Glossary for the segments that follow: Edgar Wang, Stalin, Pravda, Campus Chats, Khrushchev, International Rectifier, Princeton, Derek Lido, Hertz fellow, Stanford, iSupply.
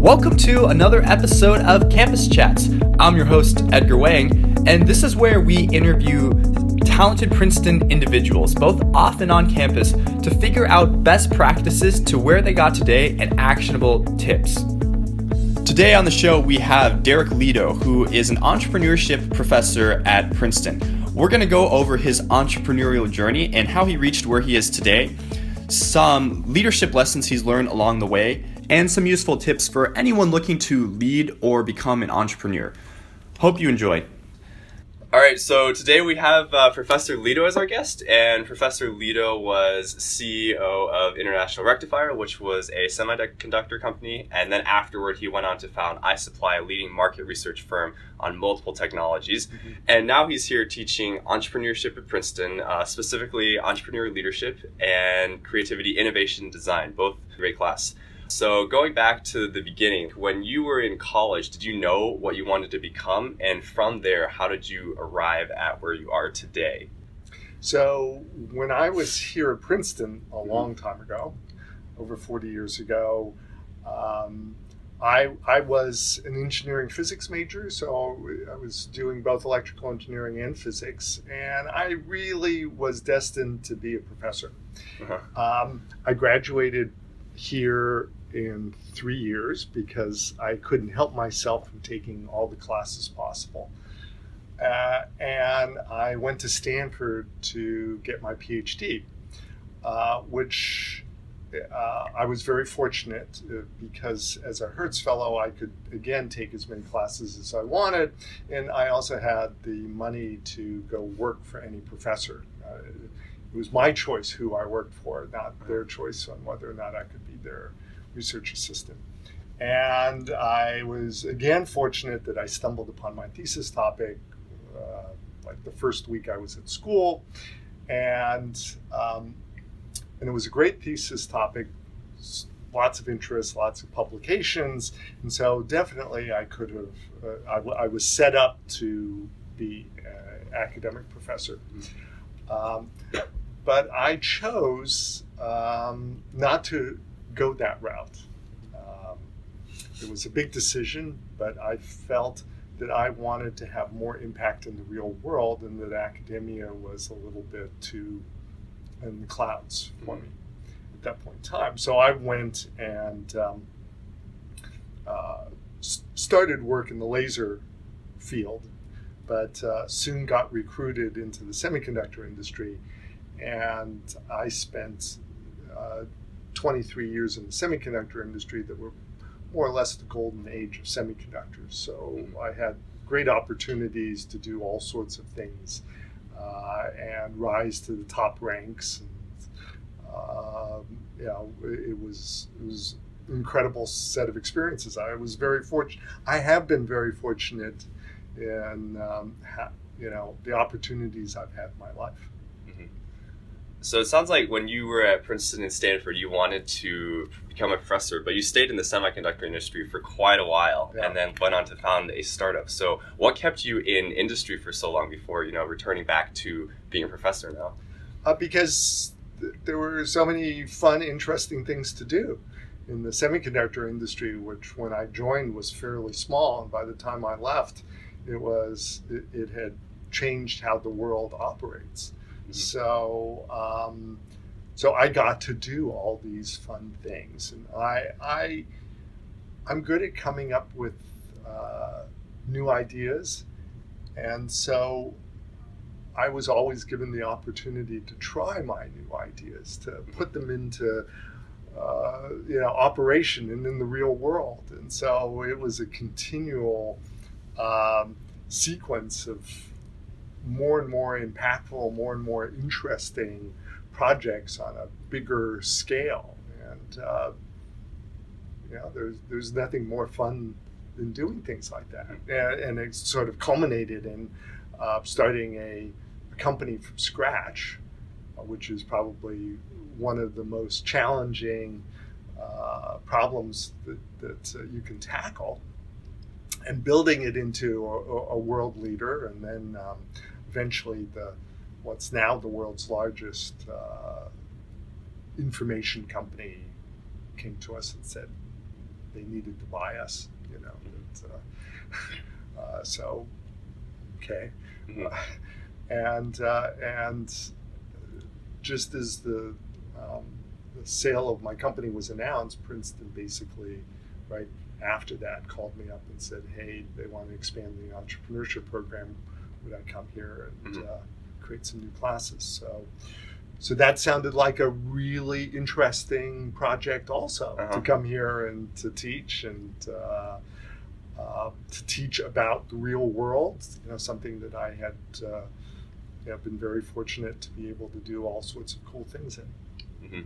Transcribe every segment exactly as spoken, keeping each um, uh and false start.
Welcome to another episode of Campus Chats. I'm your host, Edgar Wang, and this is where we interview talented Princeton individuals, both off and on campus, to figure out best practices to where they got today and actionable tips. Today on the show, we have Derek Lido, who is an entrepreneurship professor at Princeton. We're going to go over his entrepreneurial journey and how he reached where he is today, some leadership lessons he's learned along the way, and some useful tips for anyone looking to lead or become an entrepreneur. Hope you enjoy. All right, so today we have uh, Professor Lido as our guest, and Professor Lido was C E O of International Rectifier, which was a semiconductor company, and then afterward he went on to found iSupply, a leading market research firm on multiple technologies, mm-hmm. and now he's here teaching entrepreneurship at Princeton, uh, specifically entrepreneurial leadership and creativity, innovation, design, both great class. So going back to the beginning, when you were in college, did you know what you wanted to become? And from there, how did you arrive at where you are today? So when I was here at Princeton a long time ago, over forty years ago, um, I, I was an engineering physics major. So I was doing both electrical engineering and physics. And I really was destined to be a professor. Uh-huh. Um, I graduated here in three years because I couldn't help myself from taking all the classes possible. Uh, and I went to Stanford to get my PhD, uh, which uh, I was very fortunate because as a Hertz fellow, I could again take as many classes as I wanted. And I also had the money to go work for any professor. Uh, It was my choice who I worked for, not their choice on whether or not I could be their research assistant. And I was, again, fortunate that I stumbled upon my thesis topic uh, like the first week I was at school. And, um, and it was a great thesis topic, lots of interest, lots of publications. And so definitely I could have, uh, I, w- I was set up to be an academic professor. Um, But I chose um, not to go that route. Um, it was a big decision, but I felt that I wanted to have more impact in the real world and that academia was a little bit too in the clouds for me at that point in time. So I went and um, uh, started work in the laser field, but uh, soon got recruited into the semiconductor industry. And I spent uh, twenty-three years in the semiconductor industry that were more or less the golden age of semiconductors. So I had great opportunities to do all sorts of things uh, and rise to the top ranks. And, uh, you know, it was it was an incredible set of experiences. I was very fortunate. I have been very fortunate in um, ha- you know the opportunities I've had in my life. So it sounds like when you were at Princeton and Stanford, you wanted to become a professor, but you stayed in the semiconductor industry for quite a while, yeah. and then went on to found a startup. So what kept you in industry for so long before, you know, returning back to being a professor now? Uh, because th- there were so many fun, interesting things to do in the semiconductor industry, which when I joined was fairly small. And by the time I left, it was it, it had changed how the world operates. So, um, so I got to do all these fun things, and I, I, I'm good at coming up with uh, new ideas, and so I was always given the opportunity to try my new ideas, to put them into, uh, you know, operation and in the real world, and so it was a continual um, sequence of more and more impactful, more and more interesting projects on a bigger scale. And, uh, you know, there's, there's nothing more fun than doing things like that. And, and it sort of culminated in uh, starting a, a company from scratch, uh, which is probably one of the most challenging uh, problems that, that uh, you can tackle. And building it into a, a world leader, and then um, eventually the what's now the world's largest uh, information company came to us and said, they needed to buy us, you know. And, uh, uh, so, okay. Mm-hmm. Uh, and uh, and just as the, um, the sale of my company was announced, Princeton basically, right after that, called me up and said, hey, they want to expand the entrepreneurship program. Would I come here and mm-hmm. uh, create some new classes? So, so that sounded like a really interesting project also, uh-huh. to come here and to teach and uh, uh, to teach about the real world, you know, something that I had uh, have been very fortunate to be able to do all sorts of cool things in. Mm-hmm.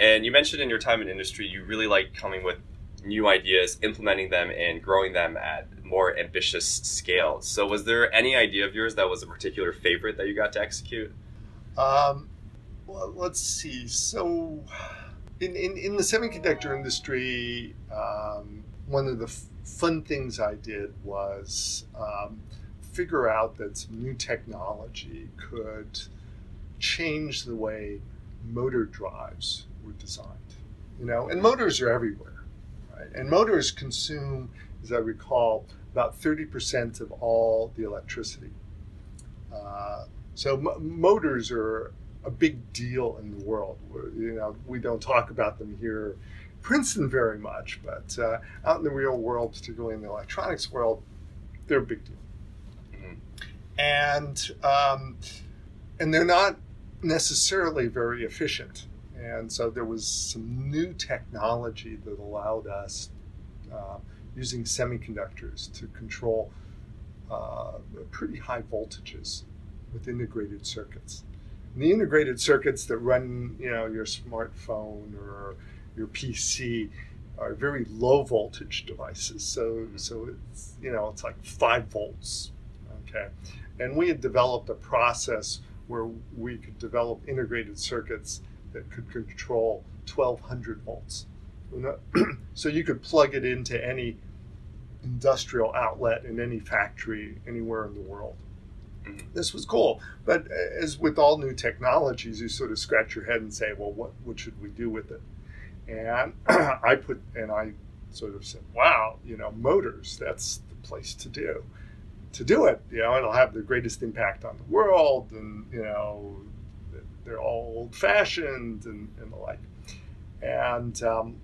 And you mentioned in your time in industry, you really like coming with new ideas, implementing them and growing them at more ambitious scale. So was there any idea of yours that was a particular favorite that you got to execute? Um, well, let's see. So in, in, in the semiconductor industry, um, one of the f- fun things I did was um, figure out that some new technology could change the way motor drives were designed. You know, and motors are everywhere. Right. And motors consume, as I recall, about thirty percent of all the electricity. Uh, so m- motors are a big deal in the world. We're, you know, we don't talk about them here in Princeton very much, but uh, out in the real world, particularly in the electronics world, they're a big deal. Mm-hmm. And um, and they're not necessarily very efficient. And so there was some new technology that allowed us, uh, using semiconductors, to control uh, pretty high voltages with integrated circuits. And the integrated circuits that run, you know, your smartphone or your P C are very low voltage devices. So, so it's, you know, it's like five volts, okay? And we had developed a process where we could develop integrated circuits that could control twelve hundred volts. So you could plug it into any industrial outlet in any factory anywhere in the world. Mm-hmm. This was cool. But as with all new technologies, you sort of scratch your head and say, well, what, what should we do with it? And I put, and I sort of said, wow, you know, motors, that's the place to do. To do it, you know, it'll have the greatest impact on the world, and, you know, they're all old-fashioned and, and the like. And um,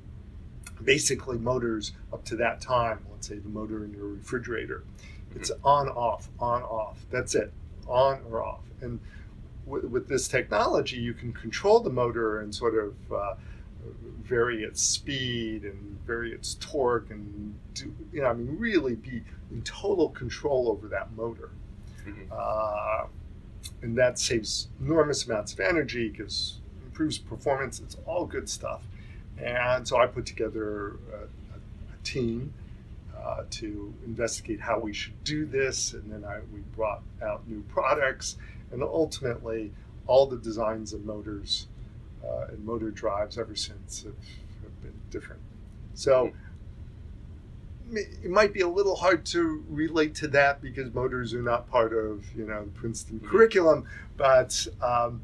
basically motors up to that time, let's say the motor in your refrigerator, mm-hmm. it's on, off, on, off. That's it, on or off. And w- with this technology, you can control the motor and sort of uh, vary its speed and vary its torque and do, you know, I mean, really be in total control over that motor. Mm-hmm. Uh, And that saves enormous amounts of energy, gives, improves performance. It's all good stuff. And so I put together a, a, a team uh, to investigate how we should do this. And then I, we brought out new products. And ultimately, all the designs of motors uh, and motor drives ever since have, have been different. So it might be a little hard to relate to that because motors are not part of, you know, the Princeton mm-hmm. curriculum, but um,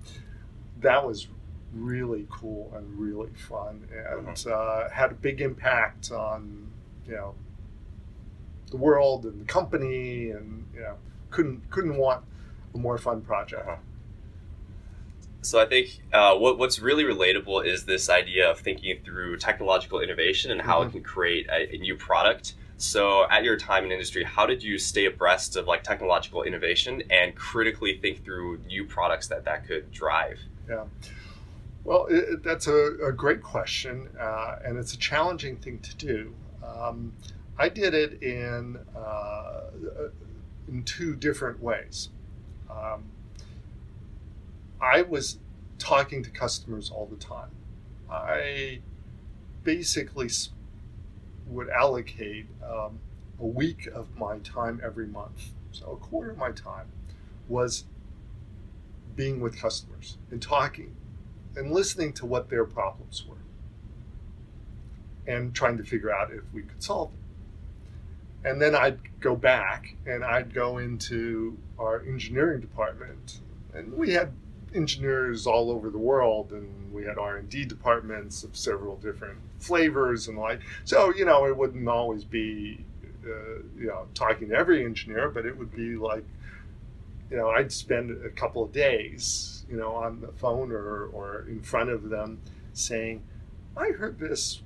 that was really cool and really fun and mm-hmm. uh, had a big impact on, you know, the world and the company, and, you know, couldn't couldn't want a more fun project. Mm-hmm. So I think uh, what, what's really relatable is this idea of thinking through technological innovation and how mm-hmm. it can create a, a new product. So at your time in industry, how did you stay abreast of like technological innovation and critically think through new products that that could drive? Yeah, well, it, that's a, a great question, uh, and it's a challenging thing to do. Um, I did it in uh, in two different ways. Um, I was talking to customers all the time. I basically would allocate um, a week of my time every month. So a quarter of my time was being with customers and talking and listening to what their problems were and trying to figure out if we could solve them. And then I'd go back and I'd go into our engineering department, and we had engineers all over the world, and we had R and D departments of several different flavors and like. So, you know, it wouldn't always be, uh, you know, talking to every engineer, but it would be like, you know, I'd spend a couple of days, you know, on the phone or, or in front of them saying, I heard this,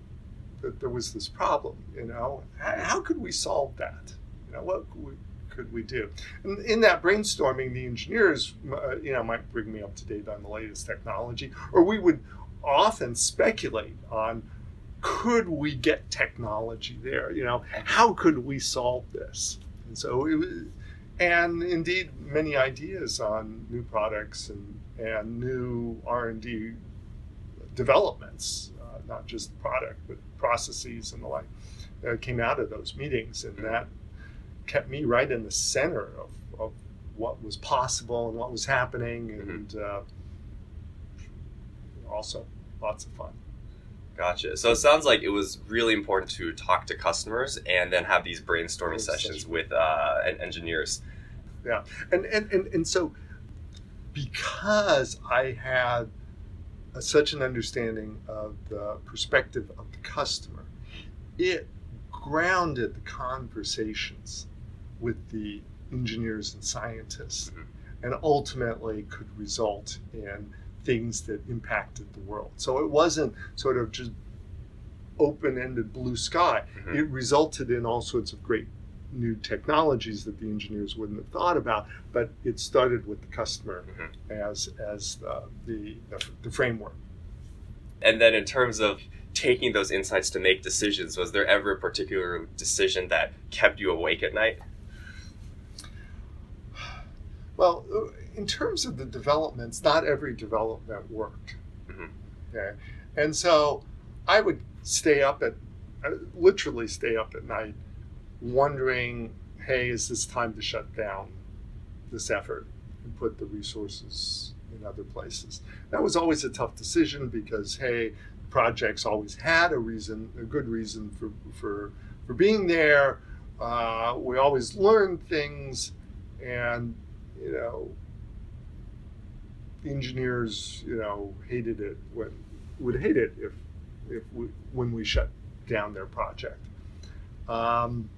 that there was this problem, you know, how could we solve that? You know, what could we, could we do? And in that brainstorming, the engineers, uh, you know, might bring me up to date on the latest technology, or we would often speculate on, could we get technology there? You know, how could we solve this? And so it was, and indeed many ideas on new products and, and new R and D developments, uh, not just product, but processes and the like, uh, came out of those meetings, and that kept me right in the center of, of what was possible and what was happening, and mm-hmm. uh, also lots of fun. Gotcha. So it sounds like it was really important to talk to customers and then have these brainstorming sessions, sessions with uh, engineers. Yeah. And, and, and, and so because I had a, such an understanding of the perspective of the customer, it grounded the conversations with the engineers and scientists, mm-hmm. and ultimately could result in things that impacted the world. So it wasn't sort of just open-ended blue sky. Mm-hmm. It resulted in all sorts of great new technologies that the engineers wouldn't have thought about, but it started with the customer, mm-hmm. as as the, the the framework. And then in terms of taking those insights to make decisions, was there ever a particular decision that kept you awake at night? Well, in terms of the developments, not every development worked. Mm-hmm. Okay, and so I would stay up at, literally stay up at night, wondering, hey, is this time to shut down this effort and put the resources in other places? That was always a tough decision because, hey, projects always had a reason, a good reason for for, for being there. Uh, we always learned things, and you know, engineers, you know, hated it when would hate it if if we, when we shut down their project. Um,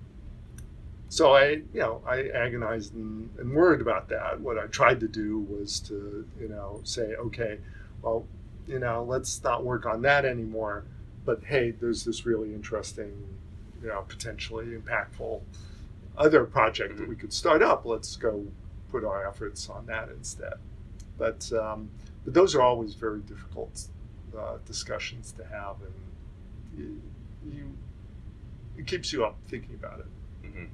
so I, you know, I agonized and, and worried about that. What I tried to do was to, you know, say, okay, well, you know, let's not work on that anymore. But hey, there's this really interesting, you know, potentially impactful other project that we could start up. Let's go put our efforts on that instead. But um, but those are always very difficult uh, discussions to have, and you, you it keeps you up thinking about it. Mm-hmm.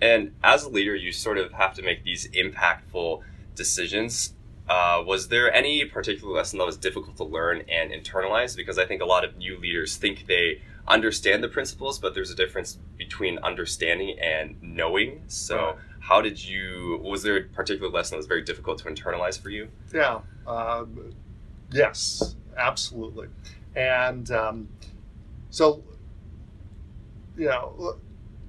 And as a leader, you sort of have to make these impactful decisions. Uh, was there any particular lesson that was difficult to learn and internalize? Because I think a lot of new leaders think they understand the principles, but there's a difference between understanding and knowing. So right. How did you, was there a particular lesson that was very difficult to internalize for you? Yeah, um, yes, absolutely. And um, so, you know,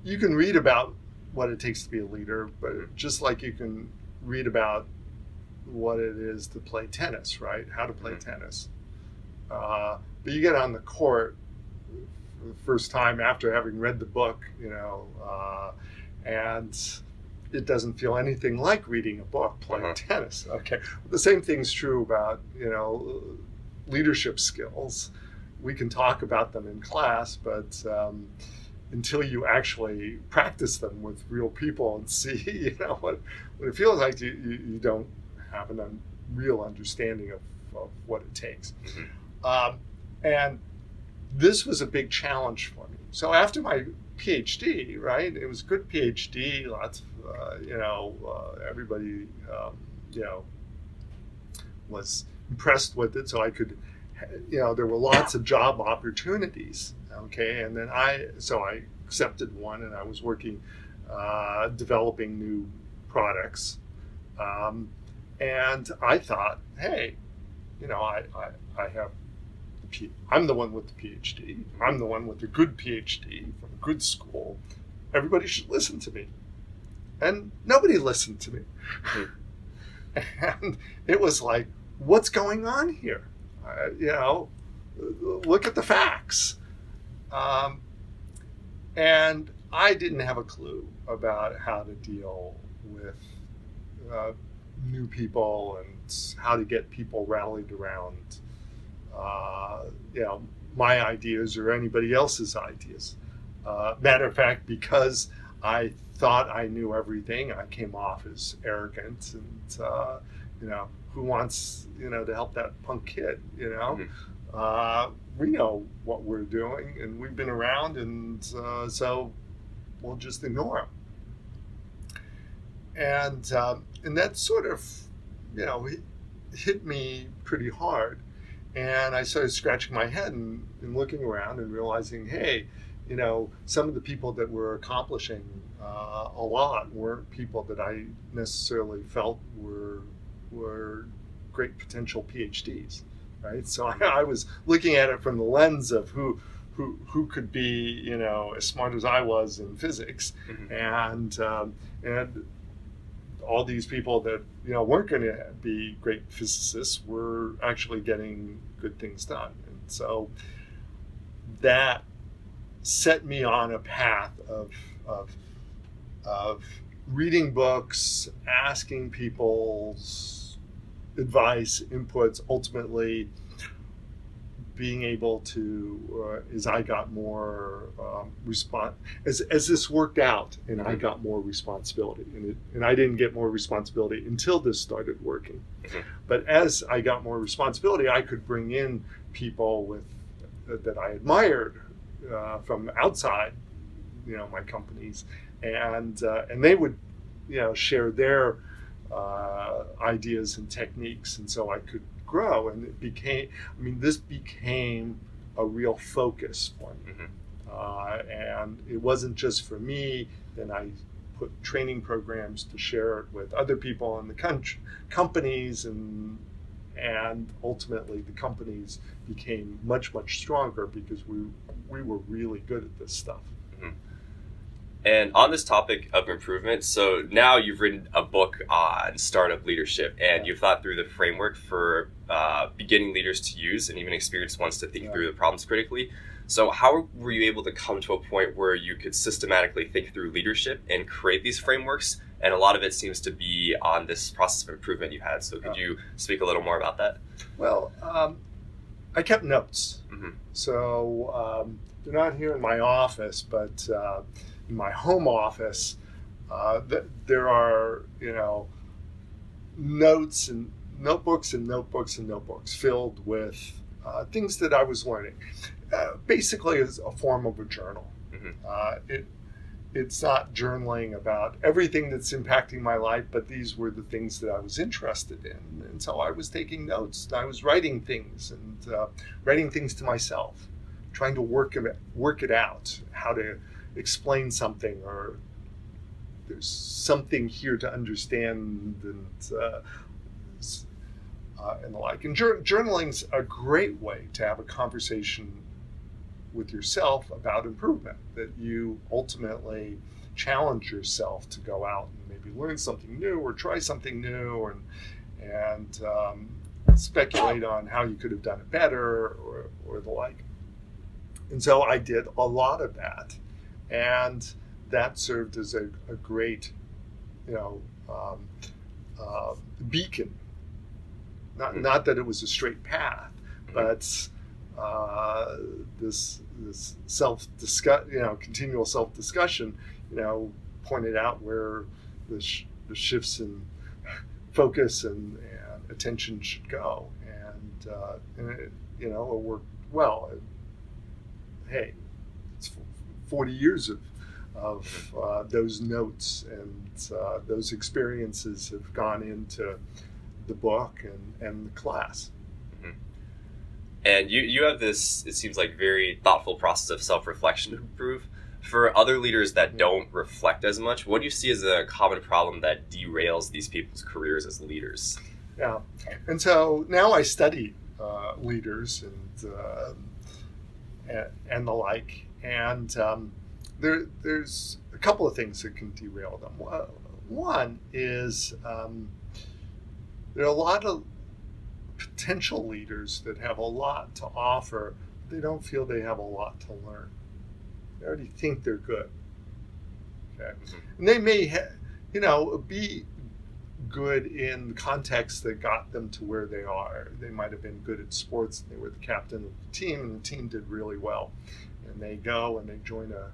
you can read about what it takes to be a leader, but just like you can read about what it is to play tennis, right? How to play mm-hmm. tennis. Uh, but you get on the court for the first time after having read the book, you know, uh, and it doesn't feel anything like reading a book, playing uh-huh. tennis. Okay. The same thing's true about, you know, leadership skills. We can talk about them in class, but um, until you actually practice them with real people and see, you know, what, what it feels like, you, you, you don't have a un- real understanding of, of what it takes. Mm-hmm. Um, and this was a big challenge for me. So after my PhD, right, it was a good PhD, lots of, uh, you know, uh, everybody, um, you know, was impressed with it. So I could, you know, there were lots of job opportunities, okay? And then I, so I accepted one, and I was working, uh, developing new products. Um, And I thought, hey, you know, I, I, I have, the P- I'm the one with the PhD. I'm the one with a good PhD from a good school. Everybody should listen to me. And nobody listened to me. And it was like, what's going on here? Uh, you know, look at the facts. Um, and I didn't have a clue about how to deal with uh, new people and how to get people rallied around, uh, you know, my ideas or anybody else's ideas. Uh, matter of fact, because I thought I knew everything, I came off as arrogant and, uh, you know, who wants, you know, to help that punk kid, you know? Mm-hmm. Uh, we know what we're doing and we've been around, and uh, so we'll just ignore him. And, um, and that sort of, you know, hit, hit me pretty hard. And I started scratching my head and, and looking around and realizing, hey, you know, some of the people that were accomplishing uh, a lot weren't people that I necessarily felt were were great potential P H Ds, right? So I, I was looking at it from the lens of who who who could be, you know, as smart as I was in physics, mm-hmm. and um, and all these people that, you know, weren't going to be great physicists were actually getting good things done, and so that set me on a path of, of of reading books, asking people's advice, inputs, ultimately being able to, uh, as I got more um, respons- as as this worked out, and mm-hmm. I got more responsibility, and, it, and I didn't get more responsibility until this started working. Mm-hmm. But as I got more responsibility, I could bring in people with uh, that I admired, Uh, from outside, you know, my companies, and uh, and they would, you know, share their uh, ideas and techniques, and so I could grow. And it became, I mean, this became a real focus for me, mm-hmm. uh, and it wasn't just for me. Then I put training programs to share it with other people in the country, companies, and. And ultimately, the companies became much, much stronger because we we were really good at this stuff. Mm-hmm. And on this topic of improvement, so now you've written a book on startup leadership, and yeah. you've thought through the framework for uh, beginning leaders to use, and even experienced ones to think yeah. through the problems critically. So how were you able to come to a point where you could systematically think through leadership and create these frameworks? And a lot of it seems to be on this process of improvement you had. So could you speak a little more about that? Well, um, I kept notes. Mm-hmm. So um, they're not here in my office, but uh, in my home office, uh, th- there are, you know, notes and notebooks and notebooks and notebooks filled with uh, things that I was learning. Uh, basically is a form of a journal. Mm-hmm. Uh, it it's not journaling about everything that's impacting my life, but these were the things that I was interested in, and so I was taking notes. And I was writing things and uh, writing things to myself, trying to work it work it out, how to explain something, or there's something here to understand, and. Uh, Uh, and the like. And jur- journaling's a great way to have a conversation with yourself about improvement, that you ultimately challenge yourself to go out and maybe learn something new or try something new, and and um, speculate on how you could have done it better, or, or the like. And so I did a lot of that, and that served as a, a great, you know, um, uh, beacon. Not, not that it was a straight path, but uh, this this self discuss you know continual self discussion you know pointed out where the, sh- the shifts in focus and, and attention should go, and uh, and it, you know it worked well. It, hey, it's forty years of of uh, those notes and uh, those experiences have gone into the book and, and the class. Mm-hmm. And you, you have this, it seems like, very thoughtful process of self-reflection to improve. For other leaders that mm-hmm. don't reflect as much, what do you see as a common problem that derails these people's careers as leaders? Yeah, and so now I study uh, leaders and, uh, and and the like, and um, there there's a couple of things that can derail them. One is um, There are a lot of potential leaders that have a lot to offer. They don't feel they have a lot to learn. They already think they're good. Okay, and they may, ha- you know, be good in the context that got them to where they are. They might have been good at sports. And they were the captain of the team, and the team did really well. And they go and they join a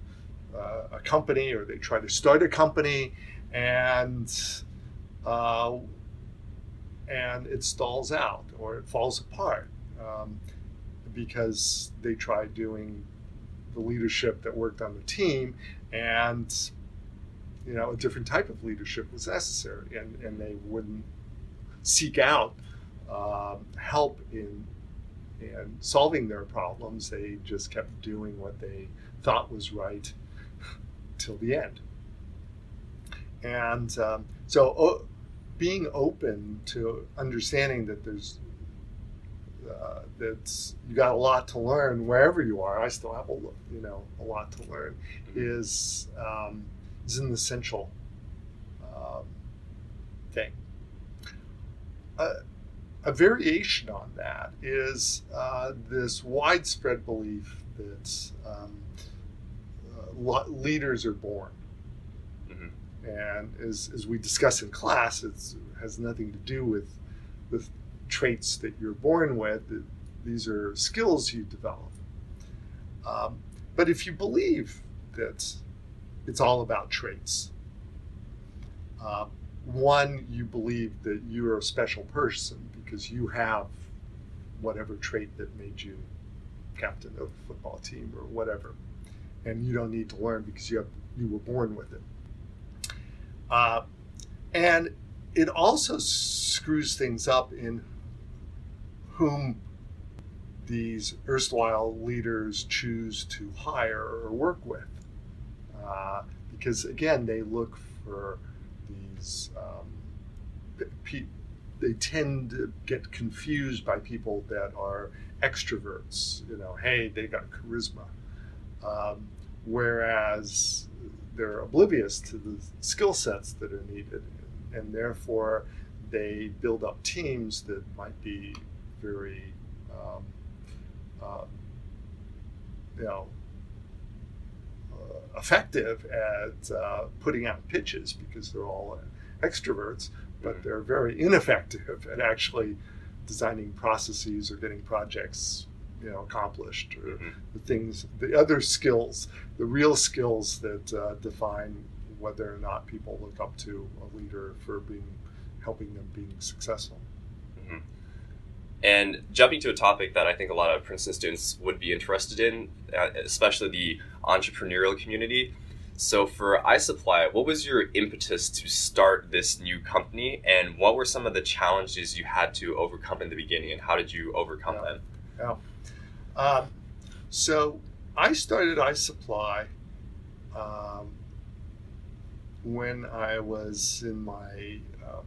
uh, a company, or they try to start a company, and uh, and it stalls out or it falls apart um, because they tried doing the leadership that worked on the team, and you know, a different type of leadership was necessary, and, and they wouldn't seek out um, help in in solving their problems. They just kept doing what they thought was right till the end. And um, so o- being open to understanding that there's Uh, that's you got a lot to learn wherever you are. I still have a you know a lot to learn. Is um, is an essential um, thing. Uh, a variation on that is uh, this widespread belief that um, uh, leaders are born, mm-hmm. and as as we discuss in class, it's, it has nothing to do with with. traits that you're born with. These are skills you develop. Um, but if you believe that it's all about traits, uh, one, you believe that you're a special person because you have whatever trait that made you captain of a football team or whatever, and you don't need to learn because you have, you were born with it. Uh, and it also screws things up in whom these erstwhile leaders choose to hire or work with. Uh, because again, they look for these, um, pe- they tend to get confused by people that are extroverts. You know, hey, they got charisma. Um, whereas they're oblivious to the skill sets that are needed. And therefore, they build up teams that might be very, um, uh, you know, uh, effective at uh, putting out pitches because they're all uh, extroverts, but mm-hmm. they're very ineffective at actually designing processes or getting projects, you know, accomplished, or mm-hmm. the things, the other skills, the real skills that uh, define whether or not people look up to a leader for being, helping them being successful. Mm-hmm. And jumping to a topic that I think a lot of Princeton students would be interested in, especially the entrepreneurial community. So for iSupply, what was your impetus to start this new company, and what were some of the challenges you had to overcome in the beginning, and how did you overcome yeah. them? Yeah. Um, so I started iSupply um, when I was in my um,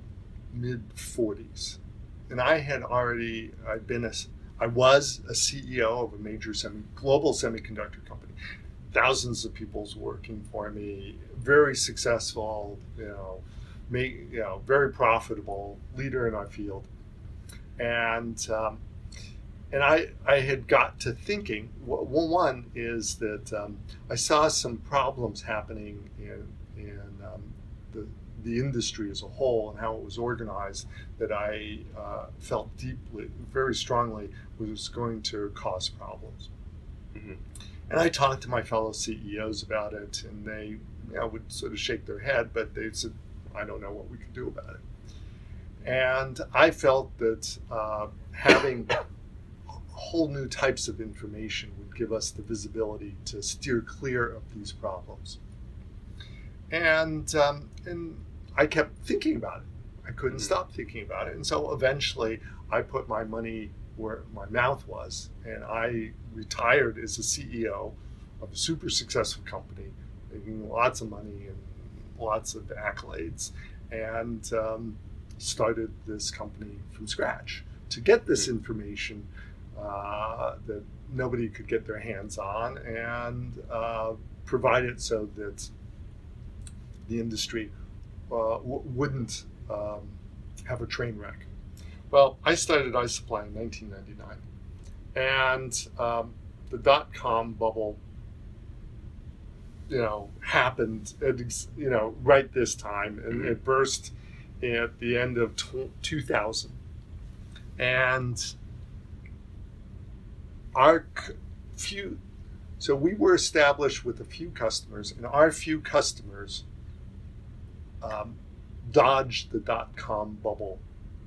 mid forties, and I had already, I'd been a, I was a C E O of a major semi, global semiconductor company. Thousands of people's working for me, very successful, you know, make, you know, very profitable, leader in our field, and um, and I I had got to thinking. Well, one is that um, I saw some problems happening in. in um, the, the industry as a whole and how it was organized, that I uh, felt deeply, very strongly, was going to cause problems. Mm-hmm. And I talked to my fellow C E Os about it, and they you know, would sort of shake their head, but they said, I don't know what we could do about it. And I felt that uh, having whole new types of information would give us the visibility to steer clear of these problems. And um, and I kept thinking about it. I couldn't mm-hmm. stop thinking about it. And so eventually I put my money where my mouth was, and I retired as a C E O of a super successful company, making lots of money and lots of accolades, and um, started this company from scratch to get this mm-hmm. information uh, that nobody could get their hands on, and uh, provide it so that the industry uh, w- wouldn't um, have a train wreck. Well, I started iSupply in nineteen ninety-nine, and um, the dot-com bubble, you know, happened at, you know, right this time, and it burst at the end of two thousand. And our few, so we were established with a few customers, and our few customers um, dodged the dot-com bubble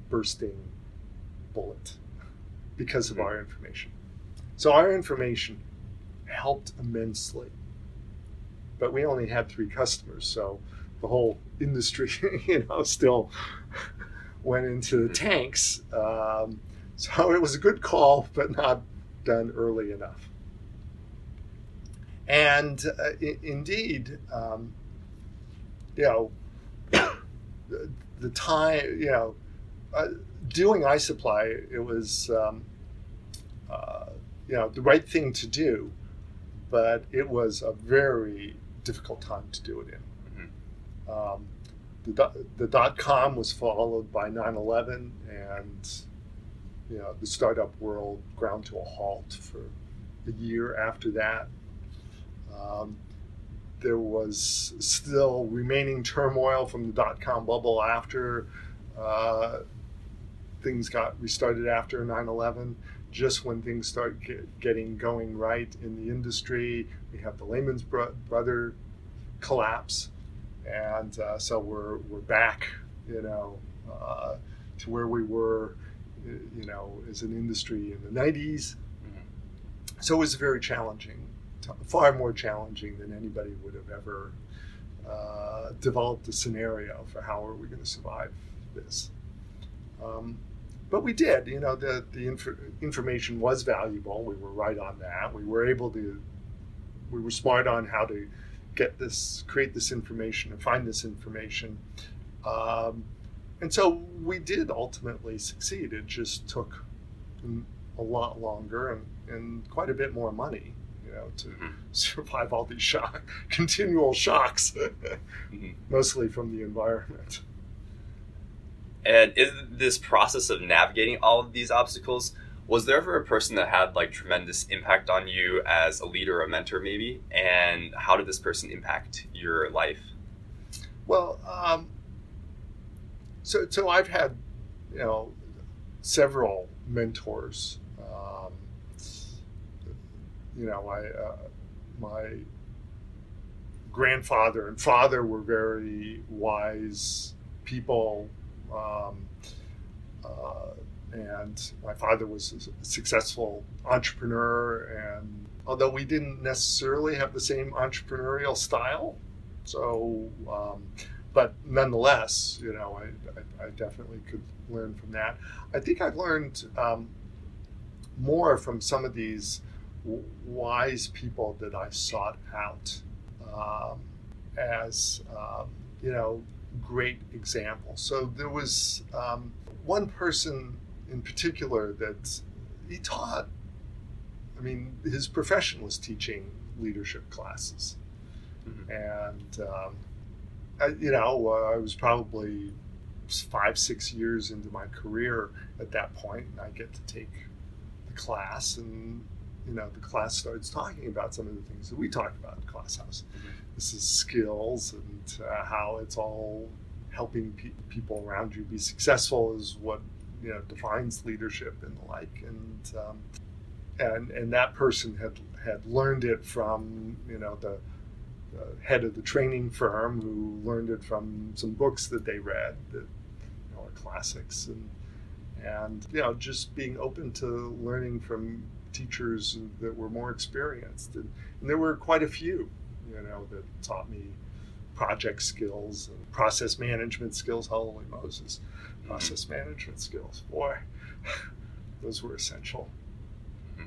bursting bullet because of our information. So our information helped immensely. But we only had three customers, so the whole industry, you know, still went into the tanks. Um, so it was a good call, but not done early enough. And uh, I- indeed, um, you know, the, the time, you know, uh, doing iSupply, it was, um, uh, you know, the right thing to do, but it was a very difficult time to do it in. Mm-hmm. Um, the, the dot-com was followed by nine eleven, and you know, the startup world ground to a halt for a year after that. Um, there was still remaining turmoil from the dot-com bubble after uh, things got restarted after nine eleven. Just when things start get, getting going right in the industry, we have the Lehman Brothers collapse, and uh, so we're we're back, you know, uh, to where we were, you know, as an industry in the nineties. Mm-hmm. So it was very challenging, far more challenging than anybody would have ever uh, developed a scenario for how are we going to survive this. Um, But we did, you know, the, the inf- information was valuable. We were right on that. We were able to, we were smart on how to get this, create this information and find this information. Um, and so we did ultimately succeed. It just took a lot longer and, and quite a bit more money, you know, to mm-hmm. survive all these shock, continual shocks, mm-hmm. mostly from the environment. And is this process of navigating all of these obstacles, was there ever a person that had like tremendous impact on you as a leader or a mentor maybe? And how did this person impact your life? Well, um, so so I've had, you know, several mentors. Um, you know, I uh, my grandfather and father were very wise people. Um, uh, and my father was a successful entrepreneur, and although we didn't necessarily have the same entrepreneurial style, so um, but nonetheless, you know, I, I, I definitely could learn from that. I think I've learned um, more from some of these w- wise people that I sought out um, as um, you know, great example. So there was um, one person in particular that he taught, I mean, his profession was teaching leadership classes. Mm-hmm. And, um, I, you know, uh, I was probably five, six years into my career at that point, and I get to take the class, and, you know, the class starts talking about some of the things that we talked about in Classhouse. Mm-hmm. This is skills and uh, how it's all helping pe- people around you be successful is what, you know, defines leadership and the like. And um, and and that person had had learned it from, you know, the uh, head of the training firm, who learned it from some books that they read that, you know, are classics. And and you know, just being open to learning from teachers that were more experienced, and, and there were quite a few. You know, that taught me project skills and process management skills. Holy Moses, process mm-hmm. management skills. Boy, those were essential. Mm-hmm.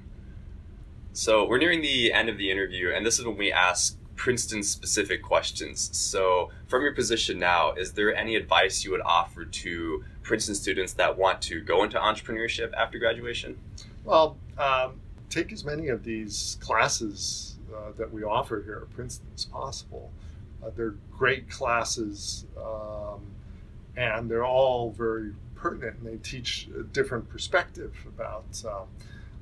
So we're nearing the end of the interview, and this is when we ask Princeton-specific questions. So from your position now, is there any advice you would offer to Princeton students that want to go into entrepreneurship after graduation? Well, um, take as many of these classes Uh, that we offer here at Princeton as possible. Uh, they're great classes, um, and they're all very pertinent, and they teach a different perspective about um,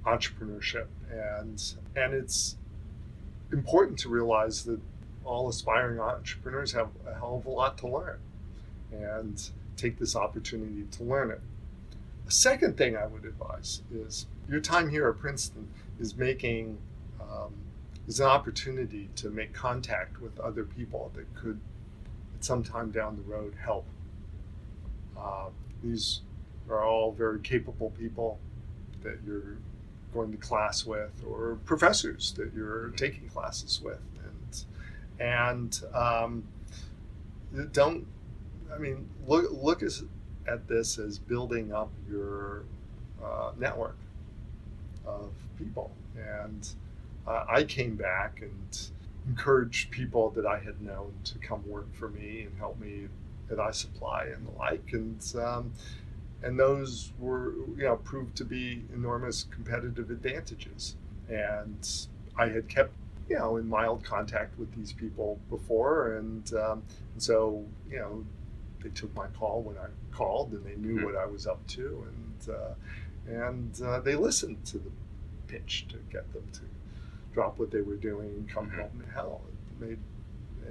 entrepreneurship. And, and it's important to realize that all aspiring entrepreneurs have a hell of a lot to learn, and take this opportunity to learn it. The second thing I would advise is your time here at Princeton is making um, is an opportunity to make contact with other people that could, at some time down the road, help. Uh, these are all very capable people that you're going to class with, or professors that you're taking classes with, and and um, don't. I mean, look look as, at this as building up your uh, network of people. And uh, I came back and encouraged people that I had known to come work for me and help me at iSupply and the like. And um, and those were, you know, proved to be enormous competitive advantages. And I had kept, you know, in mild contact with these people before, and um, and so, you know, they took my call when I called, and they knew mm-hmm. what I was up to, and uh, and uh, they listened to the pitch to get them to drop what they were doing and come mm-hmm. help me. Hell, it made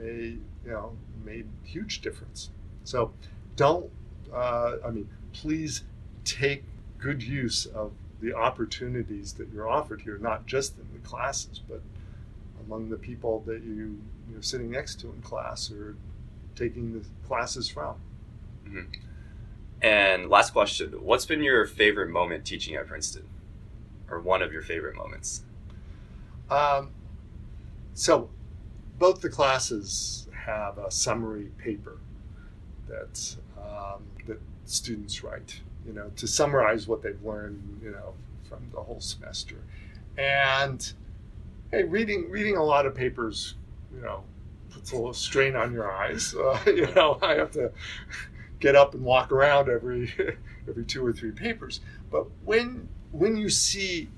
a you know made huge difference. So don't uh, I mean please take good use of the opportunities that you're offered here, not just in the classes, but among the people that you you're sitting next to in class or taking the classes from. Mm-hmm. And last question, what's been your favorite moment teaching at Princeton? Or one of your favorite moments? Um, so both the classes have a summary paper that, um, that students write, you know, to summarize what they've learned, you know, from the whole semester. And hey, reading, reading a lot of papers, you know, puts a little strain on your eyes. Uh, you know, I have to get up and walk around every every two or three papers. But when when you see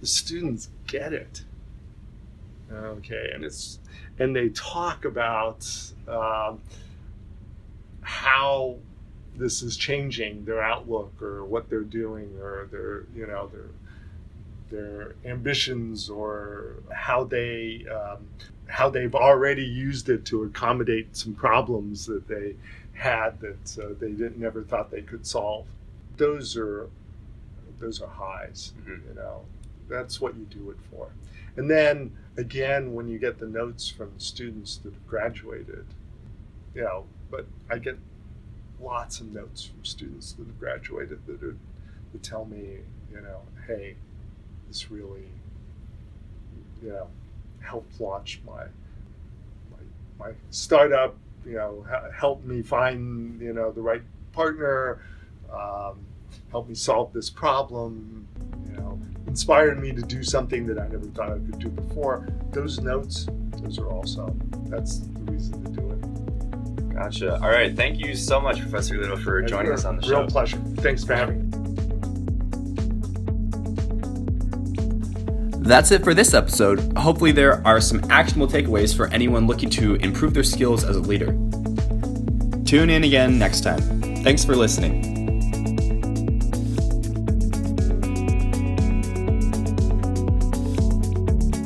the students get it, okay, and it's and they talk about um, how this is changing their outlook or what they're doing or their you know their their ambitions or how they. Um, how they've already used it to accommodate some problems that they had that uh, they didn't never thought they could solve. Those are those are highs, mm-hmm. you know. That's what you do it for. And then again, when you get the notes from students that have graduated, you know, but I get lots of notes from students that have graduated that, are, that tell me, you know, hey, this really, you know, helped launch my, my my startup, you know, helped me find, you know, the right partner, um, helped me solve this problem, you know, inspired me to do something that I never thought I could do before. Those notes, those are also, that's the reason to do it. Gotcha. All right. Thank you so much, Professor Lido, for joining us on the show. Real pleasure. Thanks for having me. That's it for this episode. Hopefully there are some actionable takeaways for anyone looking to improve their skills as a leader. Tune in again next time. Thanks for listening.